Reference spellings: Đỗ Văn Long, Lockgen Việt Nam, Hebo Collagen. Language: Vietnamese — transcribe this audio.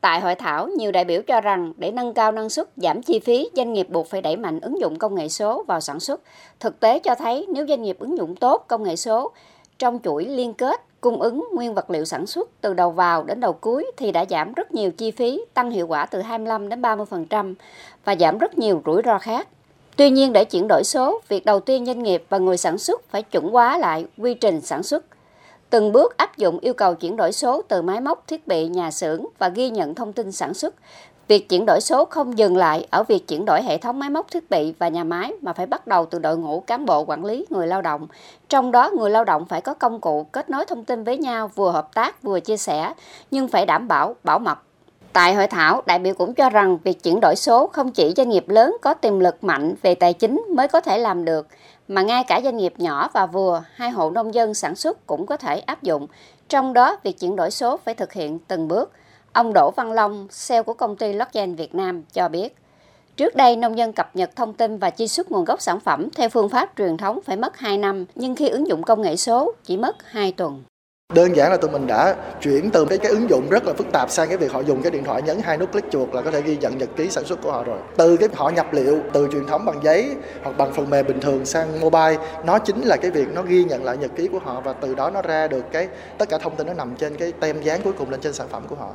Tại hội thảo, nhiều đại biểu cho rằng để nâng cao năng suất, giảm chi phí, doanh nghiệp buộc phải đẩy mạnh ứng dụng công nghệ số vào sản xuất. Thực tế cho thấy nếu doanh nghiệp ứng dụng tốt công nghệ số trong chuỗi liên kết, cung ứng nguyên vật liệu sản xuất từ đầu vào đến đầu cuối thì đã giảm rất nhiều chi phí, tăng hiệu quả từ 25 đến 30% và giảm rất nhiều rủi ro khác. Tuy nhiên, để chuyển đổi số, việc đầu tiên doanh nghiệp và người sản xuất phải chuẩn hóa lại quy trình sản xuất, từng bước áp dụng yêu cầu chuyển đổi số từ máy móc, thiết bị, nhà xưởng và ghi nhận thông tin sản xuất. Việc chuyển đổi số không dừng lại ở việc chuyển đổi hệ thống máy móc, thiết bị và nhà máy mà phải bắt đầu từ đội ngũ cán bộ quản lý người lao động. Trong đó, người lao động phải có công cụ kết nối thông tin với nhau, vừa hợp tác vừa chia sẻ, nhưng phải đảm bảo bảo mật. Tại hội thảo, đại biểu cũng cho rằng việc chuyển đổi số không chỉ doanh nghiệp lớn có tiềm lực mạnh về tài chính mới có thể làm được, mà ngay cả doanh nghiệp nhỏ và vừa, hai hộ nông dân sản xuất cũng có thể áp dụng. Trong đó, việc chuyển đổi số phải thực hiện từng bước. Ông Đỗ Văn Long, CEO của công ty Lockgen Việt Nam cho biết, trước đây nông dân cập nhật thông tin và truy xuất nguồn gốc sản phẩm theo phương pháp truyền thống phải mất 2 năm, nhưng khi ứng dụng công nghệ số chỉ mất 2 tuần. Đơn giản là tụi mình đã chuyển từ cái ứng dụng rất là phức tạp sang cái việc họ dùng cái điện thoại nhấn 2 nút click chuột là có thể ghi nhận nhật ký sản xuất của họ rồi. Từ cái họ nhập liệu từ truyền thống bằng giấy hoặc bằng phần mềm bình thường sang mobile, nó chính là cái việc nó ghi nhận lại nhật ký của họ và từ đó nó ra được cái tất cả thông tin nó nằm trên cái tem dán cuối cùng lên trên sản phẩm của họ.